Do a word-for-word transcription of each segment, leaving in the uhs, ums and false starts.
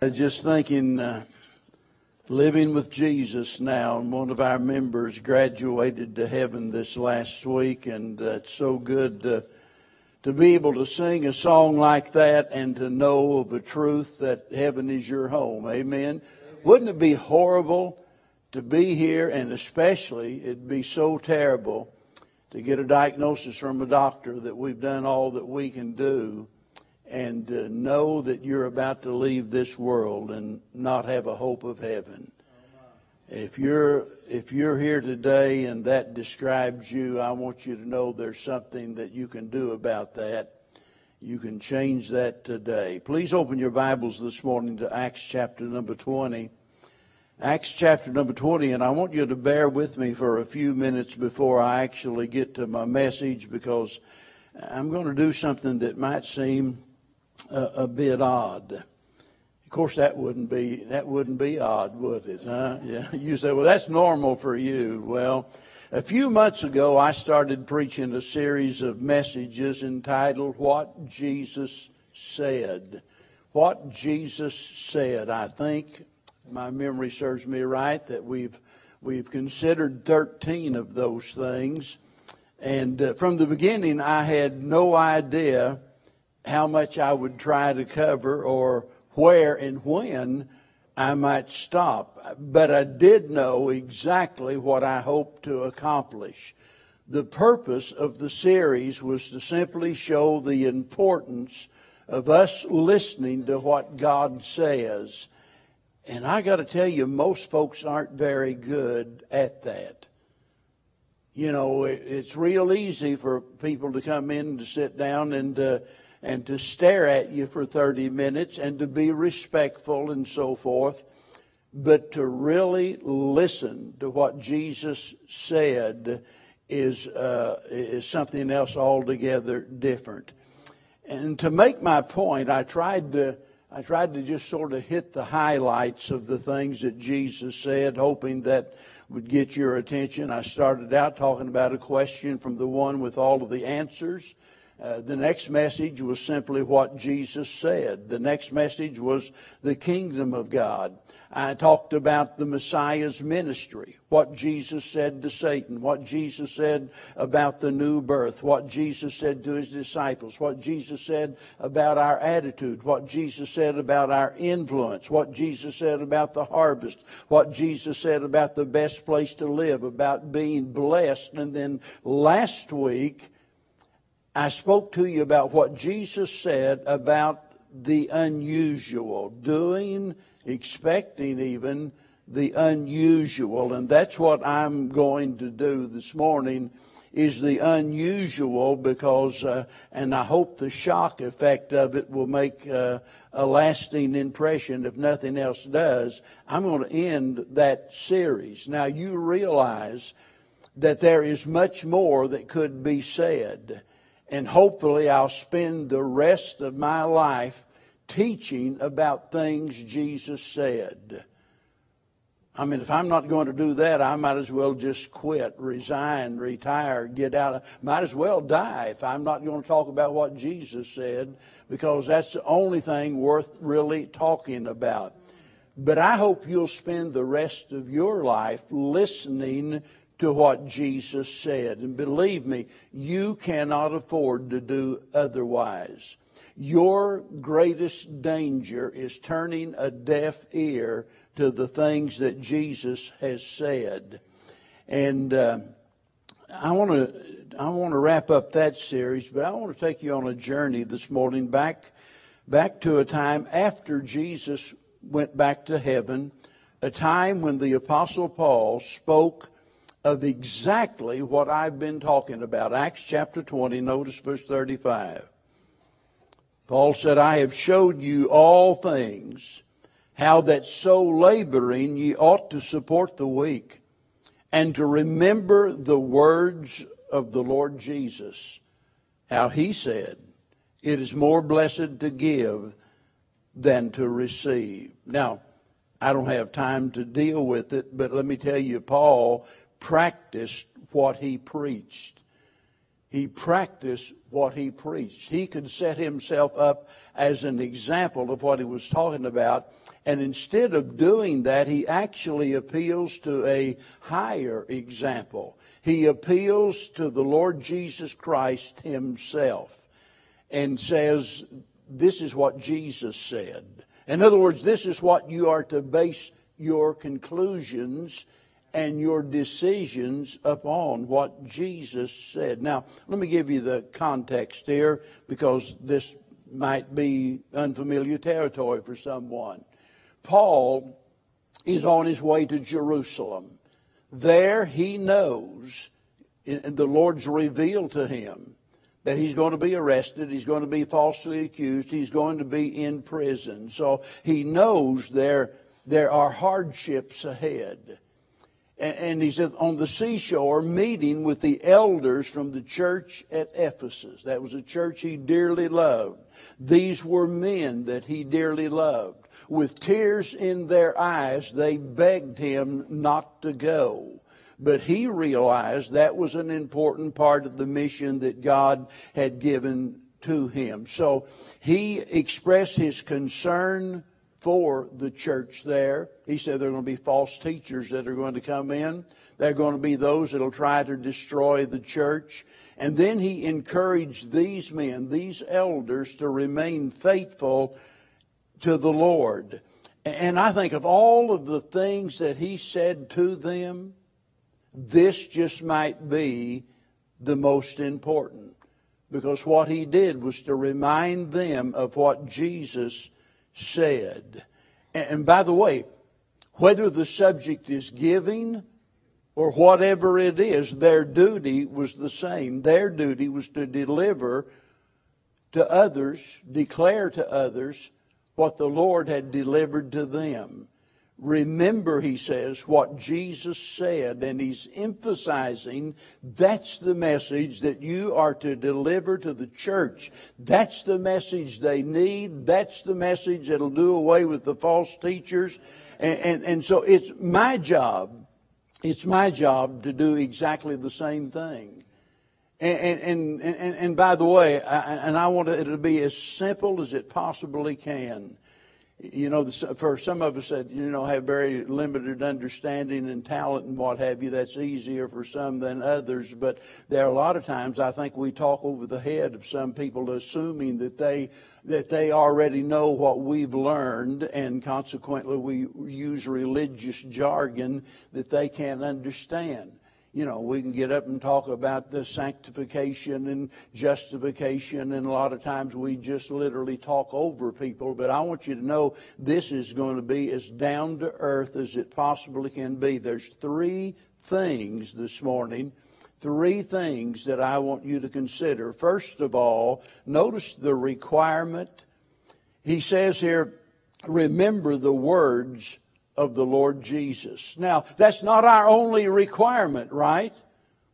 I was just thinking, uh, living with Jesus now, and one of our members graduated to heaven this last week, and uh, it's so good uh, to be able to sing a song like that and to know of a truth that heaven is your home. Amen. Amen. Wouldn't it be horrible to be here, and especially it'd be so terrible to get a diagnosis from a doctor that we've done all that we can do, and uh, know that you're about to leave this world and not have a hope of heaven. If you're if you're here today and that describes you, I want you to know there's something that you can do about that. You can change that today. Please open your Bibles this morning to Acts chapter number twenty. Acts chapter number twenty, and I want you to bear with me for a few minutes before I actually get to my message, because I'm going to do something that might seem Uh, a bit odd. Of course, that wouldn't be that wouldn't be odd, would it? Huh? Yeah. You say, well, that's normal for you. Well, a few months ago, I started preaching a series of messages entitled "What Jesus Said." What Jesus said. I think, my memory serves me right, that we've we've considered thirteen of those things, and uh, from the beginning, I had no idea how much I would try to cover or where and when I might stop. But I did know exactly what I hoped to accomplish. The purpose of the series was to simply show the importance of us listening to what God says. And I got to tell you, most folks aren't very good at that. You know, it's real easy for people to come in to sit down and to and to stare at you for thirty minutes and to be respectful and so forth. But to really listen to what Jesus said is uh, is something else altogether different. And to make my point, I tried to I tried to just sort of hit the highlights of the things that Jesus said, hoping that would get your attention. I started out talking about a question from the one with all of the answers. Uh, the next message was simply what Jesus said. The next message was the kingdom of God. I talked about the Messiah's ministry, what Jesus said to Satan, what Jesus said about the new birth, what Jesus said to his disciples, what Jesus said about our attitude, what Jesus said about our influence, what Jesus said about the harvest, what Jesus said about the best place to live, about being blessed. And then last week, I spoke to you about what Jesus said about the unusual, doing, expecting even the unusual. And that's what I'm going to do this morning, is the unusual, because, uh, and I hope the shock effect of it will make uh, a lasting impression if nothing else does. I'm going to end that series. Now, you realize that there is much more that could be said. And hopefully I'll spend the rest of my life teaching about things Jesus said. I mean, if I'm not going to do that, I might as well just quit, resign, retire, get out of, might as well die if I'm not going to talk about what Jesus said, because that's the only thing worth really talking about. But I hope you'll spend the rest of your life listening to what Jesus said. And believe me, you cannot afford to do otherwise. Your greatest danger is turning a deaf ear to the things that Jesus has said. And uh, I want to I want to wrap up that series, but I want to take you on a journey this morning back back to a time after Jesus went back to heaven, a time when the Apostle Paul spoke of exactly what I've been talking about. Acts chapter twenty, notice verse thirty-five. Paul said, I have showed you all things, how that so laboring ye ought to support the weak, and to remember the words of the Lord Jesus, how he said, it is more blessed to give than to receive. Now, I don't have time to deal with it, but let me tell you, Paul practiced what he preached. He practiced what he preached. He could set himself up as an example of what he was talking about. And instead of doing that, he actually appeals to a higher example. He appeals to the Lord Jesus Christ himself and says, this is what Jesus said. In other words, this is what you are to base your conclusions and your decisions upon, what Jesus said. Now, let me give you the context here, because this might be unfamiliar territory for someone. Paul is on his way to Jerusalem. There he knows, and the Lord's revealed to him, that he's going to be arrested, he's going to be falsely accused, he's going to be in prison. So he knows there, there are hardships ahead. And he's on the seashore meeting with the elders from the church at Ephesus. That was a church he dearly loved. These were men that he dearly loved. With tears in their eyes, they begged him not to go. But he realized that was an important part of the mission that God had given to him. So he expressed his concern for the church there. He said there are going to be false teachers that are going to come in. There are going to be those that will try to destroy the church. And then he encouraged these men, these elders, to remain faithful to the Lord. And I think of all of the things that he said to them, this just might be the most important. Because what he did was to remind them of what Jesus said. said. And by the way, whether the subject is giving or whatever it is, their duty was the same. Their duty was to deliver to others, declare to others what the Lord had delivered to them. Remember, he says, what Jesus said, and he's emphasizing that's the message that you are to deliver to the church. That's the message they need. That's the message that'll do away with the false teachers. And, and, and so it's my job, it's my job to do exactly the same thing. And, and, and, and, and by the way, I, and I want it to be as simple as it possibly can. You know, for some of us that, you know, have very limited understanding and talent and what have you, that's easier for some than others. But there are a lot of times I think we talk over the head of some people, assuming that they that they already know what we've learned, and consequently we use religious jargon that they can't understand. You know, we can get up and talk about the sanctification and justification, and a lot of times we just literally talk over people. But I want you to know this is going to be as down to earth as it possibly can be. There's three things this morning, three things that I want you to consider. First of all, notice the requirement. He says here, remember the words of the Lord Jesus. Now, that's not our only requirement, right?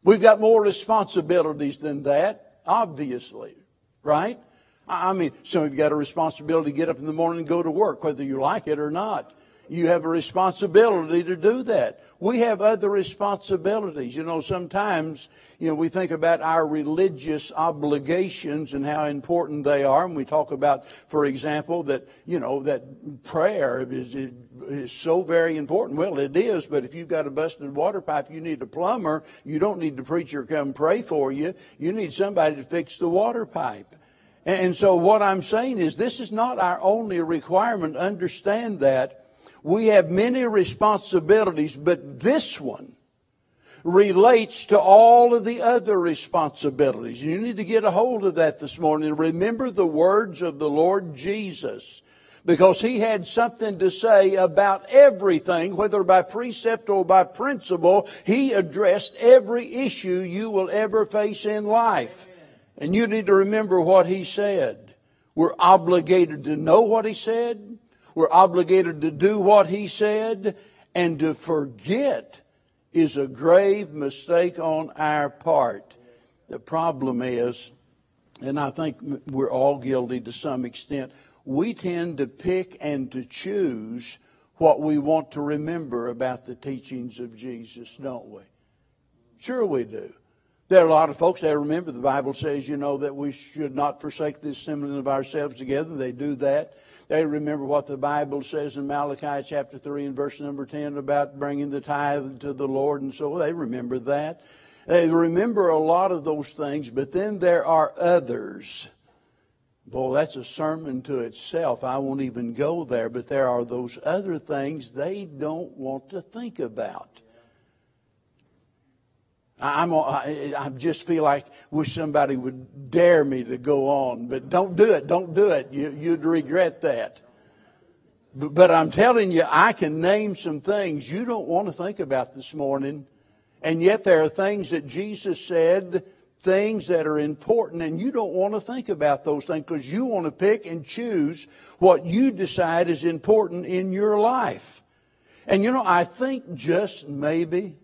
We've got more responsibilities than that, obviously, right? I mean, some of you got a responsibility to get up in the morning and go to work, whether you like it or not. You have a responsibility to do that. We have other responsibilities. You know, sometimes, you know, we think about our religious obligations and how important they are. And we talk about, for example, that, you know, that prayer is, is so very important. Well, it is, but if you've got a busted water pipe, you need a plumber. You don't need the preacher come pray for you. You need somebody to fix the water pipe. And so what I'm saying is this is not our only requirement. Understand that. We have many responsibilities, but this one relates to all of the other responsibilities. You need to get a hold of that this morning. Remember the words of the Lord Jesus, because he had something to say about everything, whether by precept or by principle. He addressed every issue you will ever face in life. And you need to remember what he said. We're obligated to know what he said. We're obligated to do what he said, and to forget is a grave mistake on our part. The problem is, and I think we're all guilty to some extent, we tend to pick and to choose what we want to remember about the teachings of Jesus, don't we? Sure we do. There are a lot of folks that remember the Bible says, you know, that we should not forsake the assembling of ourselves together. They do that. They remember what the Bible says in Malachi chapter three and verse number ten about bringing the tithe to the Lord, and so they remember that. They remember a lot of those things, but then there are others. Boy, that's a sermon to itself. I won't even go there, but there are those other things they don't want to think about. I'm, I just feel like wish somebody would dare me to go on, but don't do it. Don't do it. You, you'd regret that. But I'm telling you, I can name some things you don't want to think about this morning. And yet there are things that Jesus said, things that are important, and you don't want to think about those things because you want to pick and choose what you decide is important in your life. And you know, I think just maybe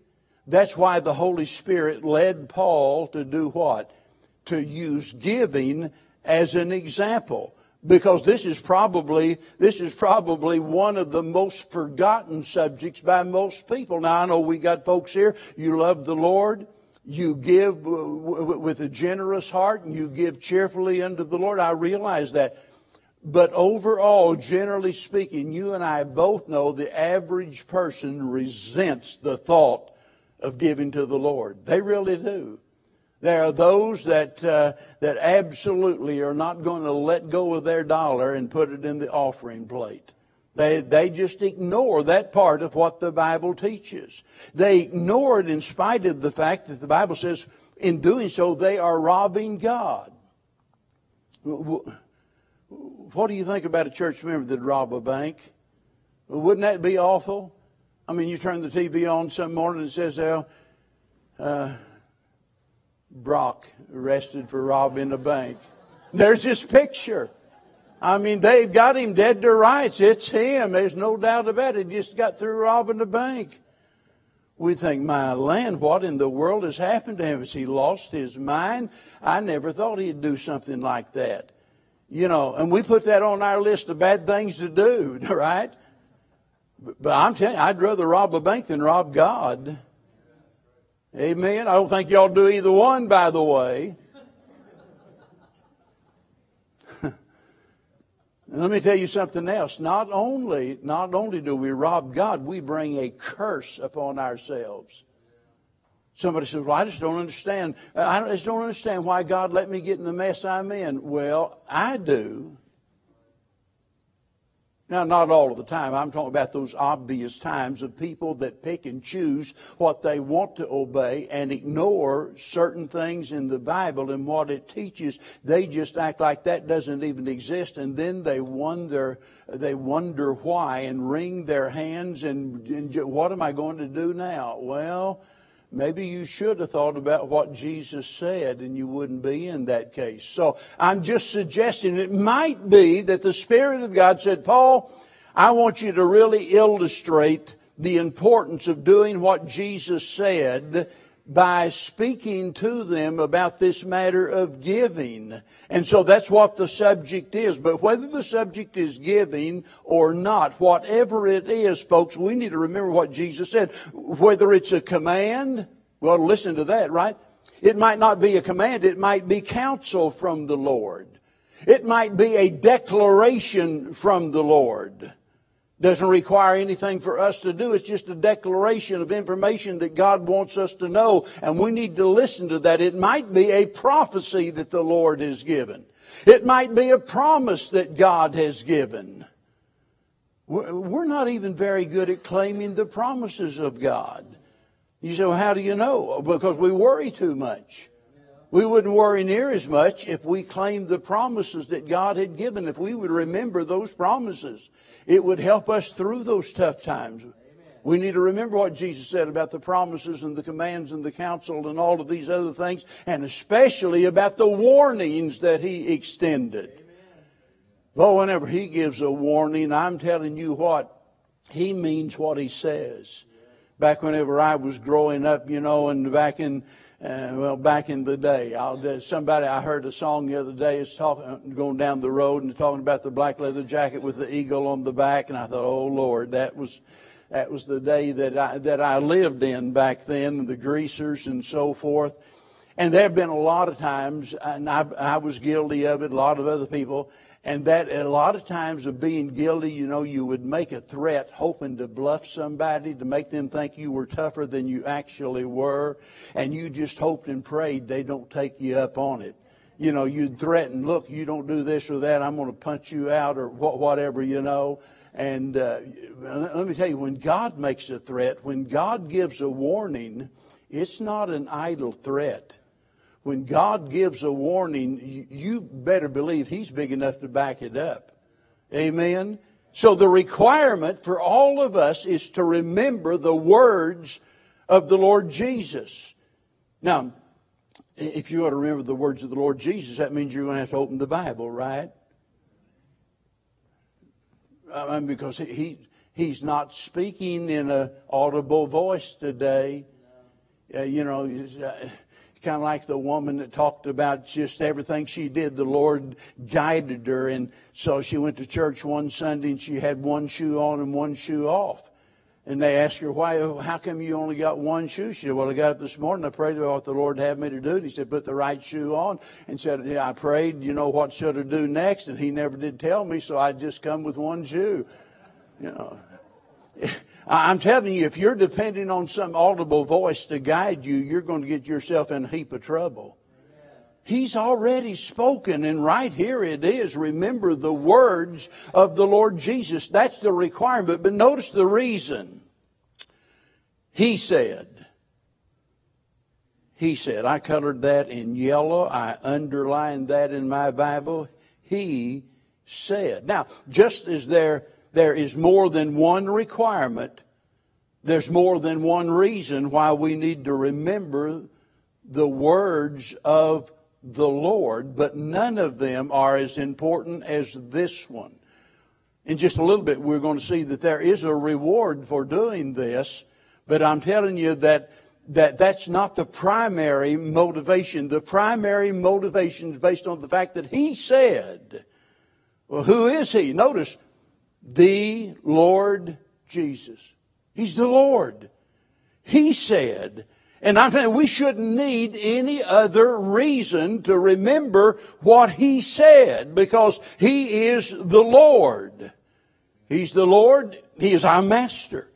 that's why the Holy Spirit led Paul to do what? To use giving as an example. Because this is probably, this is probably one of the most forgotten subjects by most people. Now I know we got folks here, you love the Lord, you give with a generous heart, and you give cheerfully unto the Lord. I realize that. But overall, generally speaking, you and I both know the average person resents the thought of giving to the Lord. They really do. There are those that uh, that absolutely are not going to let go of their dollar and put it in the offering plate. They they just ignore that part of what the Bible teaches. They ignore it in spite of the fact that the Bible says in doing so they are robbing God. What do you think about a church member that robbed a bank? Wouldn't that be awful? I mean, you turn the T V on some morning and it says, oh, uh, Brock arrested for robbing a bank. There's his picture. I mean, they've got him dead to rights. It's him. There's no doubt about it. He just got through robbing a bank. We think, my land, what in the world has happened to him? Has he lost his mind? I never thought he'd do something like that. You know, and we put that on our list of bad things to do, right? But I'm telling you, I'd rather rob a bank than rob God. Amen. I don't think y'all do either one, by the way. Let me tell you something else. Not only, not only do we rob God, we bring a curse upon ourselves. Somebody says, well, I just don't understand. I just don't understand why God let me get in the mess I'm in. Well, I do. Now, not all of the time. I'm talking about those obvious times of people that pick and choose what they want to obey and ignore certain things in the Bible and what it teaches. They just act like that doesn't even exist, and then they wonder, they wonder why and wring their hands and, and what am I going to do now? Well, maybe you should have thought about what Jesus said and you wouldn't be in that case. So I'm just suggesting it might be that the Spirit of God said, Paul, I want you to really illustrate the importance of doing what Jesus said by speaking to them about this matter of giving. And so that's what the subject is. But whether the subject is giving or not, whatever it is, folks, we need to remember what Jesus said. Whether it's a command, well, listen to that, right? It might not be a command. It might be counsel from the Lord. It might be a declaration from the Lord. Doesn't require anything for us to do. It's just a declaration of information that God wants us to know, and we need to listen to that. It might be a prophecy that the Lord has given. It might be a promise that God has given. We're not even very good at claiming the promises of God. You say, well, how do you know? Because we worry too much. We wouldn't worry near as much if we claimed the promises that God had given. If we would remember those promises, it would help us through those tough times. Amen. We need to remember what Jesus said about the promises and the commands and the counsel and all of these other things, and especially about the warnings that He extended. Amen. Well, whenever He gives a warning, I'm telling you what, He means what He says. Back whenever I was growing up, you know, and back in... Uh, well, back in the day, I'll, somebody, I heard a song the other day, is talking, going down the road and talking about the black leather jacket with the eagle on the back. And I thought, oh Lord, that was, that was the day that I, that I lived in back then, the greasers and so forth. And there have been a lot of times, and I, I was guilty of it, a lot of other people, and that a lot of times of being guilty, you know, you would make a threat hoping to bluff somebody to make them think you were tougher than you actually were, and you just hoped and prayed they don't take you up on it. You know, you'd threaten, look, you don't do this or that, I'm going to punch you out or whatever, you know. And uh, let me tell you, when God makes a threat, when God gives a warning, it's not an idle threat. When God gives a warning, you better believe He's big enough to back it up. Amen? So the requirement for all of us is to remember the words of the Lord Jesus. Now, if you ought to remember the words of the Lord Jesus, that means you're going to have to open the Bible, right? I mean, because he he's not speaking in an audible voice today. Uh, you know, uh, kind of like the woman that talked about just everything she did, the Lord guided her. And so she went to church one Sunday and she had one shoe on and one shoe off. And they asked her, why, how come you only got one shoe? She said, well, I got up this morning. I prayed about what the Lord had me to do. And He said, put the right shoe on. And said, yeah, I prayed, you know, what should I do next? And He never did tell me, so I just come with one shoe. You know, I'm telling you, if you're depending on some audible voice to guide you, you're going to get yourself in a heap of trouble. He's already spoken, and right here it is. Remember the words of the Lord Jesus. That's the requirement. But notice the reason. He said, He said, I colored that in yellow. I underlined that in my Bible. He said. Now, just as there, there is more than one requirement, there's more than one reason why we need to remember the words of the Lord, but none of them are as important as this one. In just a little bit, we're going to see that there is a reward for doing this, but I'm telling you that, that that's not the primary motivation. The primary motivation is based on the fact that He said, well, who is He? Notice, the Lord Jesus. He's the Lord. He said. And I'm saying we shouldn't need any other reason to remember what He said, because He is the Lord. He's the Lord. He is our Master.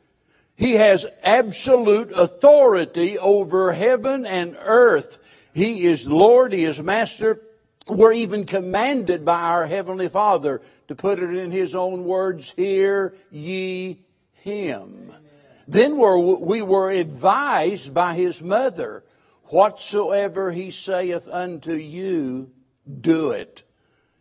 He has absolute authority over heaven and earth. He is Lord. He is Master. We're even commanded by our Heavenly Father, to put it in His own words, hear ye Him. Then we're, we were advised by His mother, whatsoever He saith unto you, do it.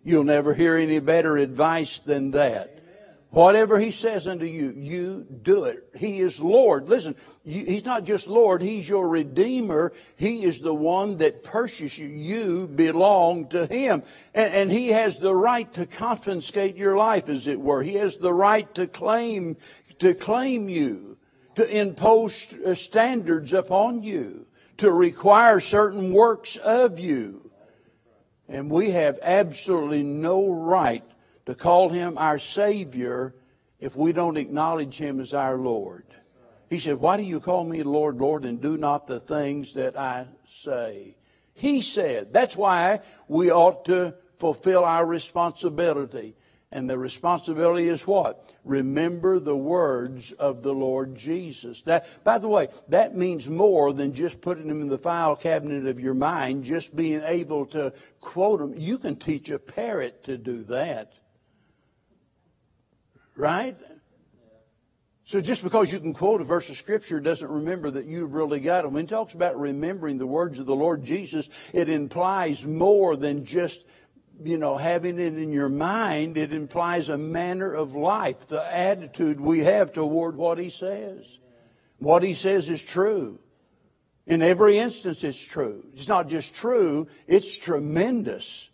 You'll never hear any better advice than that. Amen. Whatever He says unto you, you do it. He is Lord. Listen, you, He's not just Lord. He's your Redeemer. He is the one that purchased you. You belong to Him. And, and He has the right to confiscate your life, as it were. He has the right to claim, to claim you, to impose standards upon you, to require certain works of you. And we have absolutely no right to call Him our Savior if we don't acknowledge Him as our Lord. He said, why do you call me Lord, Lord, and do not the things that I say? He said. That's why we ought to fulfill our responsibility. And the responsibility is what? Remember the words of the Lord Jesus. That, by the way, that means more than just putting them in the file cabinet of your mind, just being able to quote them. You can teach a parrot to do that. Right? So just because you can quote a verse of Scripture doesn't remember that you've really got them. When it talks about remembering the words of the Lord Jesus, it implies more than just, you know, having it in your mind. It implies a manner of life, the attitude we have toward what He says. What He says is true. In every instance, it's true. It's not just true, it's tremendous.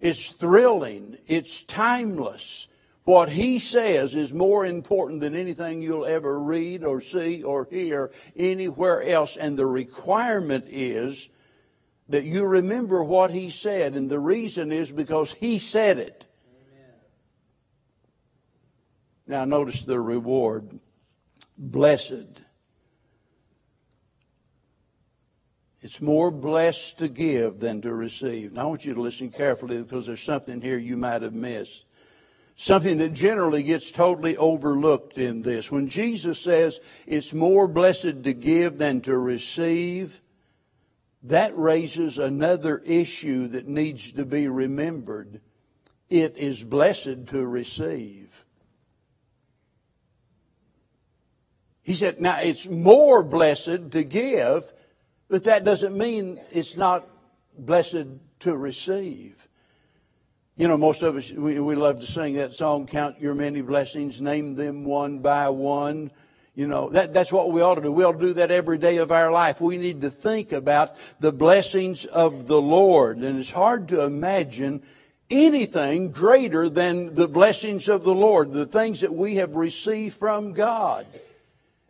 It's thrilling. It's timeless. What He says is more important than anything you'll ever read or see or hear anywhere else. And the requirement is that you remember what He said, and the reason is because He said it. Amen. Now notice the reward. Blessed It's more blessed to give than to receive. And I want you to listen carefully, because there's something here you might have missed. Something that generally gets totally overlooked in this. When Jesus says it's more blessed to give than to receive, that raises another issue that needs to be remembered. It is blessed to receive. He said, now it's more blessed to give, but that doesn't mean it's not blessed to receive. You know, most of us, we, we love to sing that song, Count Your Many Blessings, Name Them One by One. You know, that, that's what we ought to do. We ought to do that every day of our life. We need to think about the blessings of the Lord. And it's hard to imagine anything greater than the blessings of the Lord, the things that we have received from God.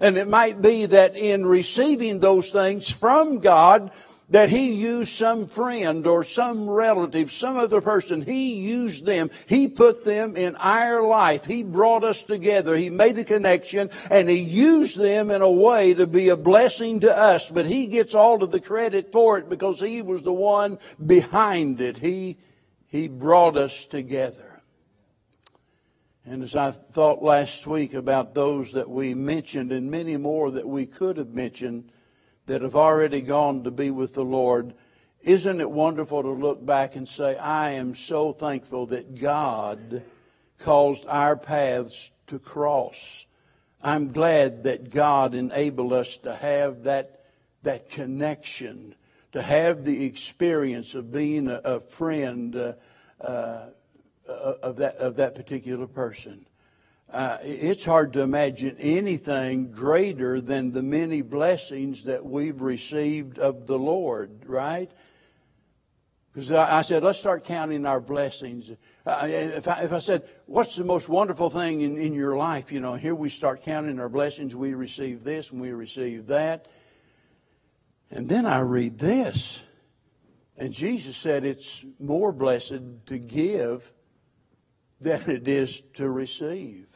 And it might be that in receiving those things from God, that He used some friend or some relative, some other person. He used them. He put them in our life. He brought us together. He made a connection, and He used them in a way to be a blessing to us. But He gets all of the credit for it, because He was the one behind it. He, he brought us together. And as I thought last week about those that we mentioned, and many more that we could have mentioned that have already gone to be with the Lord, isn't it wonderful to look back and say, I am so thankful that God caused our paths to cross. I'm glad that God enabled us to have that, that connection, to have the experience of being a, a friend, uh, uh of that of that particular person. Uh, it's hard to imagine anything greater than the many blessings that we've received of the Lord, right? Because I, I said, let's start counting our blessings. Uh, if, I, if I said, what's the most wonderful thing in, in your life? You know, here we start counting our blessings. We receive this and we receive that. And then I read this. And Jesus said it's more blessed to give than it is to receive.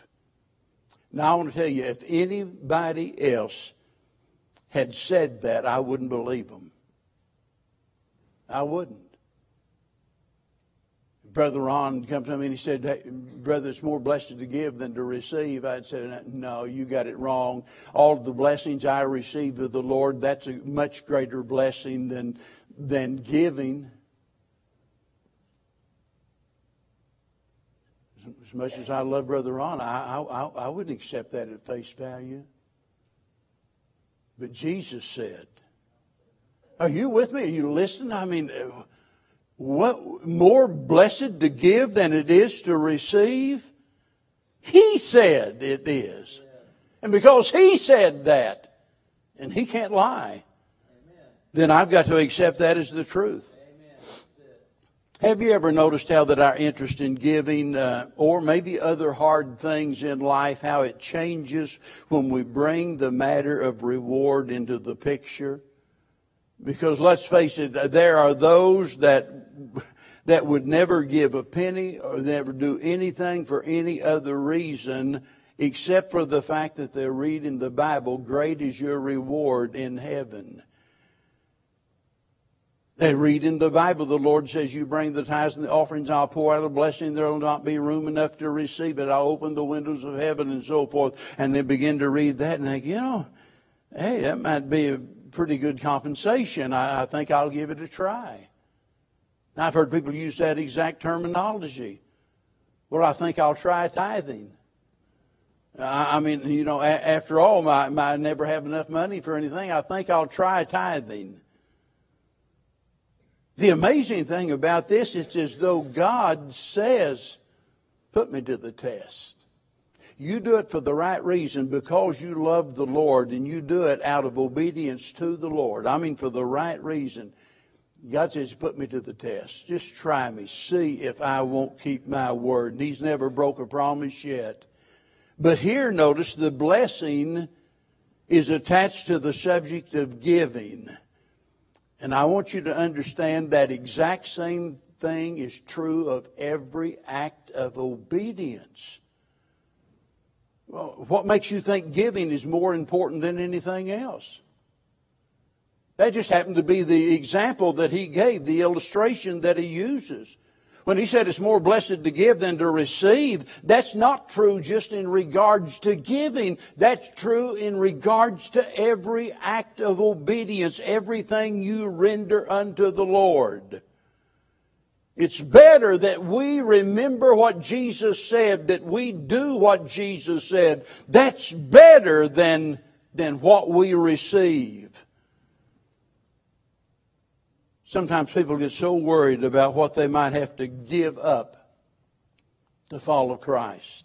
Now, I want to tell you, if anybody else had said that, I wouldn't believe them. I wouldn't. Brother Ron come to me and he said, hey, brother, it's more blessed to give than to receive. I'd said, no, you got it wrong. All of the blessings I received of the Lord, that's a much greater blessing than, than giving. As much as I love Brother Ron, I, I, I wouldn't accept that at face value. But Jesus said, are you with me? Are you listening? I mean, what more blessed to give than it is to receive? He said it is. And because He said that, and He can't lie, then I've got to accept that as the truth. Have you ever noticed how that our interest in giving uh, or maybe other hard things in life, how it changes when we bring the matter of reward into the picture? Because let's face it, there are those that that would never give a penny or never do anything for any other reason except for the fact that they're reading the Bible, great is your reward in heaven. They read in the Bible, the Lord says, you bring the tithes and the offerings, I'll pour out a blessing, there will not be room enough to receive it. I'll open the windows of heaven and so forth. And they begin to read that and think, you know, hey, that might be a pretty good compensation. I, I think I'll give it a try. Now, I've heard people use that exact terminology. Well, I think I'll try tithing. I, I mean, you know, a, after all, my, my, I never have enough money for anything. I think I'll try tithing. The amazing thing about this is it's as though God says, put me to the test. You do it for the right reason because you love the Lord, and you do it out of obedience to the Lord. I mean, for the right reason. God says, put me to the test. Just try me. See if I won't keep my word. And He's never broke a promise yet. But here, notice, the blessing is attached to the subject of giving. And I want you to understand that exact same thing is true of every act of obedience. Well, what makes you think giving is more important than anything else? That just happened to be the example that he gave, the illustration that he uses. When he said it's more blessed to give than to receive, that's not true just in regards to giving. That's true in regards to every act of obedience, everything you render unto the Lord. It's better that we remember what Jesus said, that we do what Jesus said. That's better than, than what we receive. Sometimes people get so worried about what they might have to give up to follow Christ.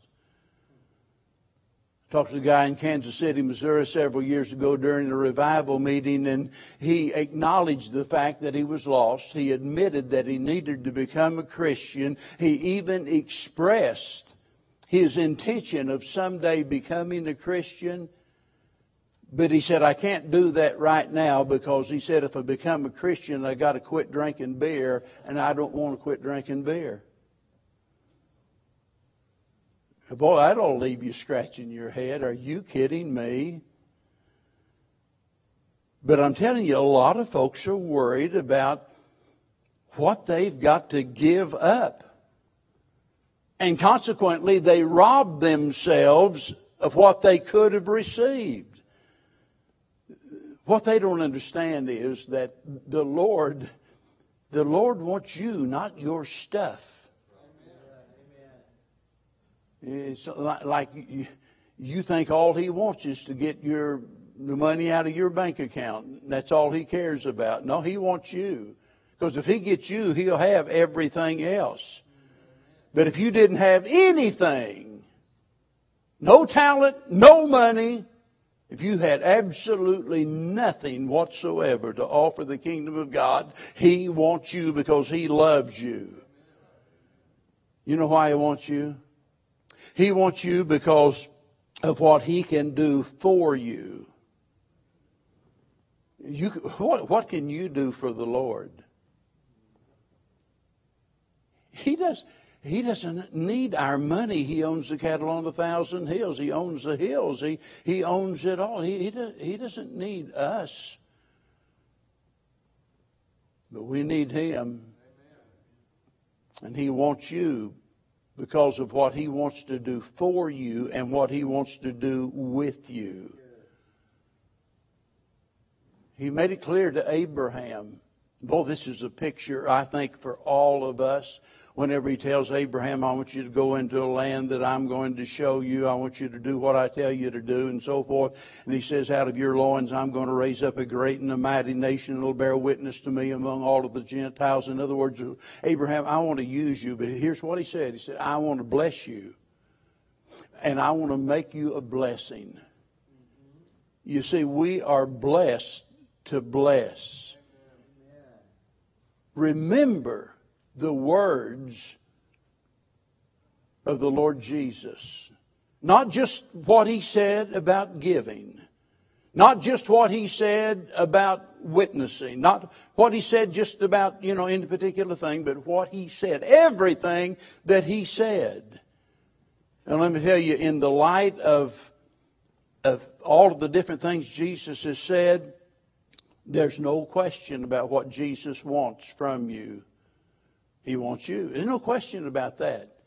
I talked to a guy in Kansas City, Missouri several years ago during a revival meeting, and he acknowledged the fact that he was lost. He admitted that he needed to become a Christian. He even expressed his intention of someday becoming a Christian. But he said, I can't do that right now because, he said, if I become a Christian, I got to quit drinking beer, and I don't want to quit drinking beer. Boy, that'll leave you scratching your head. Are you kidding me? But I'm telling you, a lot of folks are worried about what they've got to give up. And consequently, they rob themselves of what they could have received. What they don't understand is that the Lord, the Lord wants you, not your stuff. Amen. It's like you think all He wants is to get your the money out of your bank account. That's all He cares about. No, He wants you. Because if He gets you, He'll have everything else. But if you didn't have anything, no talent, no money, if you had absolutely nothing whatsoever to offer the kingdom of God, He wants you because He loves you. You know why He wants you? He wants you because of what He can do for you. You what, what can you do for the Lord? He does. He doesn't need our money. He owns the cattle on a thousand hills. He owns the hills. He, he owns it all. He, he, does, he doesn't need us. But we need Him. And He wants you because of what He wants to do for you and what He wants to do with you. He made it clear to Abraham. Boy, this is a picture, I think, for all of us. Whenever He tells Abraham, I want you to go into a land that I'm going to show you. I want you to do what I tell you to do and so forth. And He says, out of your loins, I'm going to raise up a great and a mighty nation that will bear witness to me among all of the Gentiles. In other words, Abraham, I want to use you. But here's what He said. He said, I want to bless you. And I want to make you a blessing. You see, we are blessed to bless. Remember the words of the Lord Jesus. Not just what He said about giving. Not just what He said about witnessing. Not what He said just about, you know, any particular thing, but what He said. Everything that He said. And let me tell you, in the light of, of all of the different things Jesus has said, there's no question about what Jesus wants from you. He wants you. There's no question about that.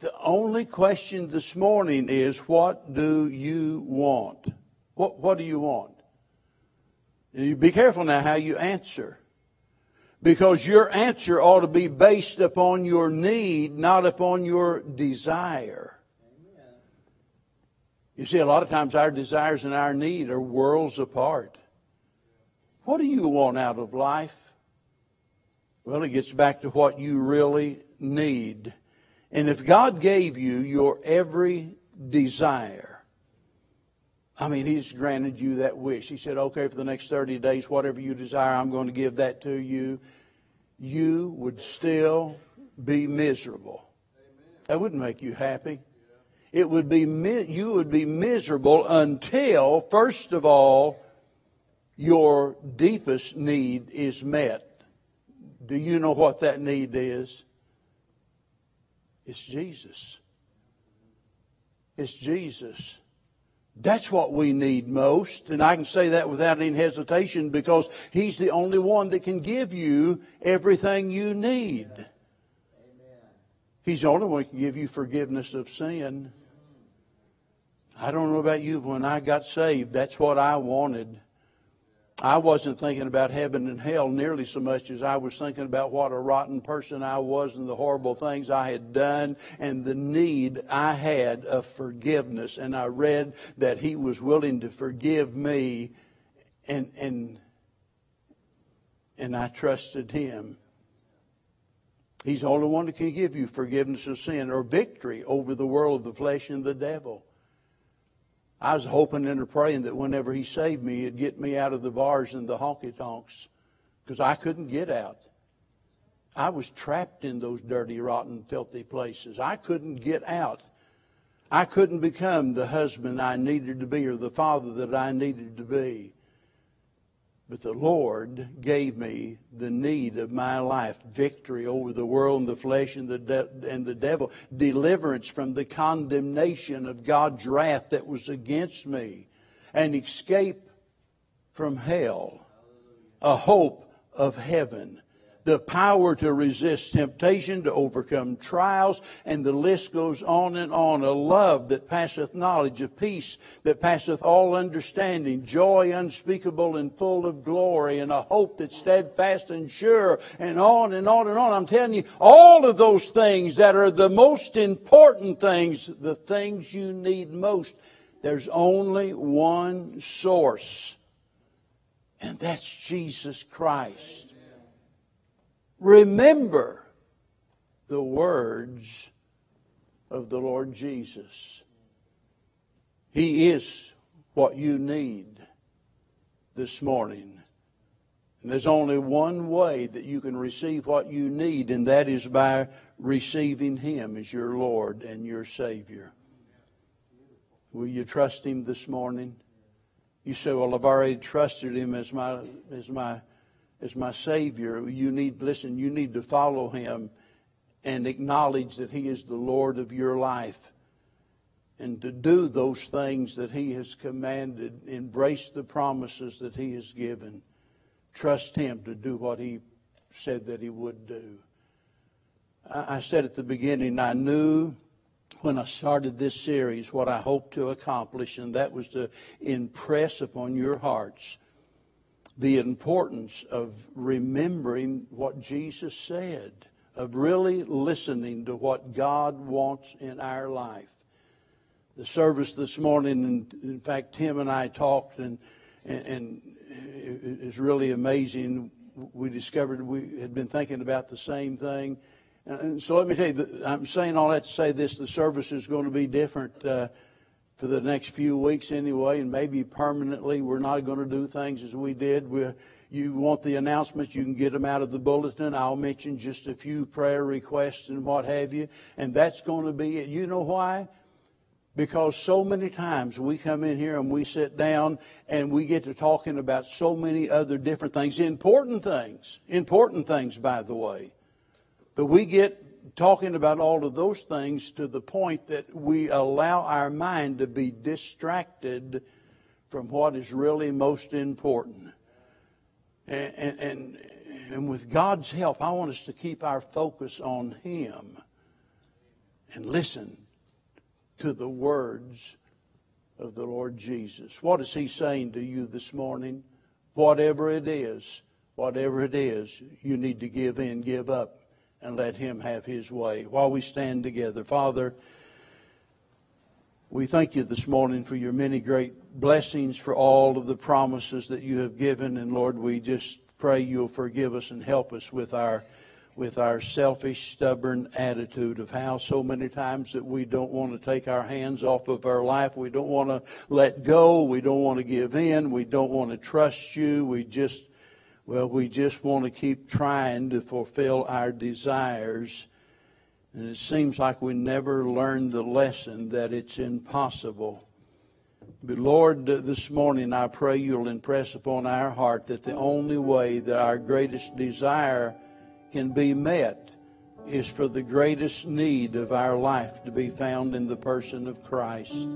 The only question this morning is, what do you want? What, what do you want? You be careful now how you answer. Because your answer ought to be based upon your need, not upon your desire. You see, a lot of times our desires and our need are worlds apart. What do you want out of life? Well, it gets back to what you really need. And if God gave you your every desire, I mean, He's granted you that wish. He said, okay, for the next thirty days, whatever you desire, I'm going to give that to you. You would still be miserable. That wouldn't make you happy. It would be, you would be miserable until, first of all, your deepest need is met. Do you know what that need is? It's Jesus. It's Jesus. That's what we need most. And I can say that without any hesitation because He's the only one that can give you everything you need. Yes. Amen. He's the only one who can give you forgiveness of sin. I don't know about you, but when I got saved, that's what I wanted. I wasn't thinking about heaven and hell nearly so much as I was thinking about what a rotten person I was and the horrible things I had done and the need I had of forgiveness. And I read that He was willing to forgive me, and and and I trusted Him. He's the only one that can give you forgiveness of sin or victory over the world, the flesh, and the devil. I was hoping and praying that whenever He saved me, He'd get me out of the bars and the honky-tonks, because I couldn't get out. I was trapped in those dirty, rotten, filthy places. I couldn't get out. I couldn't become the husband I needed to be or the father that I needed to be. But the Lord gave me the need of my life, victory over the world and the flesh and the de- and the devil, deliverance from the condemnation of God's wrath that was against me, an escape from hell, a hope of heaven, the power to resist temptation, to overcome trials, and the list goes on and on. A love that passeth knowledge, a peace that passeth all understanding, joy unspeakable and full of glory, and a hope that's steadfast and sure, and on and on and on. I'm telling you, all of those things that are the most important things, the things you need most, there's only one source, and that's Jesus Christ. Remember the words of the Lord Jesus. He is what you need this morning. And there's only one way that you can receive what you need, and that is by receiving Him as your Lord and your Savior. Will you trust Him this morning? You say, well, I've already trusted Him as my as my As my Savior. You need, listen, you need to follow Him and acknowledge that He is the Lord of your life, and to do those things that He has commanded. Embrace the promises that He has given. Trust Him to do what He said that He would do. I, I said at the beginning, I knew when I started this series what I hoped to accomplish, and that was to impress upon your hearts the importance of remembering what Jesus said, of really listening to what God wants in our life. The service this morning, in fact, Tim and I talked, and and, and it's really amazing. We discovered we had been thinking about the same thing. And so let me tell you, I'm saying all that to say this: the service is going to be different Uh, for the next few weeks anyway, and maybe permanently. We're not going to do things as we did. We, you want the announcements, you can get them out of the bulletin. I'll mention just a few prayer requests and what have you, and that's going to be it. You know why? Because so many times we come in here and we sit down and we get to talking about so many other different things, important things, important things, by the way. But we get talking about all of those things to the point that we allow our mind to be distracted from what is really most important. And, and, and, and with God's help, I want us to keep our focus on Him and listen to the words of the Lord Jesus. What is He saying to you this morning? Whatever it is, whatever it is, you need to give in, give up, and let Him have His way. While we stand together, Father, we thank You this morning for Your many great blessings, for all of the promises that You have given. And Lord, we just pray You'll forgive us and help us with our with our selfish, stubborn attitude of how so many times that we don't want to take our hands off of our life. We don't want to let go. We don't want to give in. We don't want to trust You. We just Well, we just want to keep trying to fulfill our desires. And it seems like we never learn the lesson that it's impossible. But Lord, this morning I pray You'll impress upon our heart that the only way that our greatest desire can be met is for the greatest need of our life to be found in the person of Christ.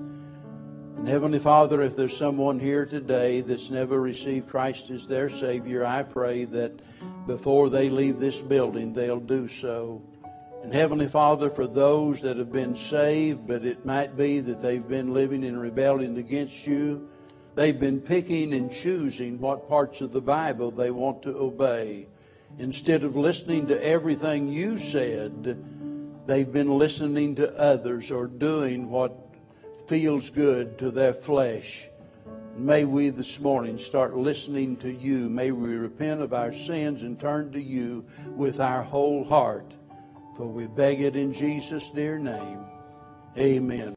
And Heavenly Father, if there's someone here today that's never received Christ as their Savior, I pray that before they leave this building, they'll do so. And Heavenly Father, for those that have been saved, but it might be that they've been living in rebellion against you, they've been picking and choosing what parts of the Bible they want to obey. Instead of listening to everything you said, they've been listening to others or doing what feels good to their flesh. May we this morning start listening to you. May we repent of our sins and turn to you with our whole heart. For we beg it in Jesus' dear name. Amen.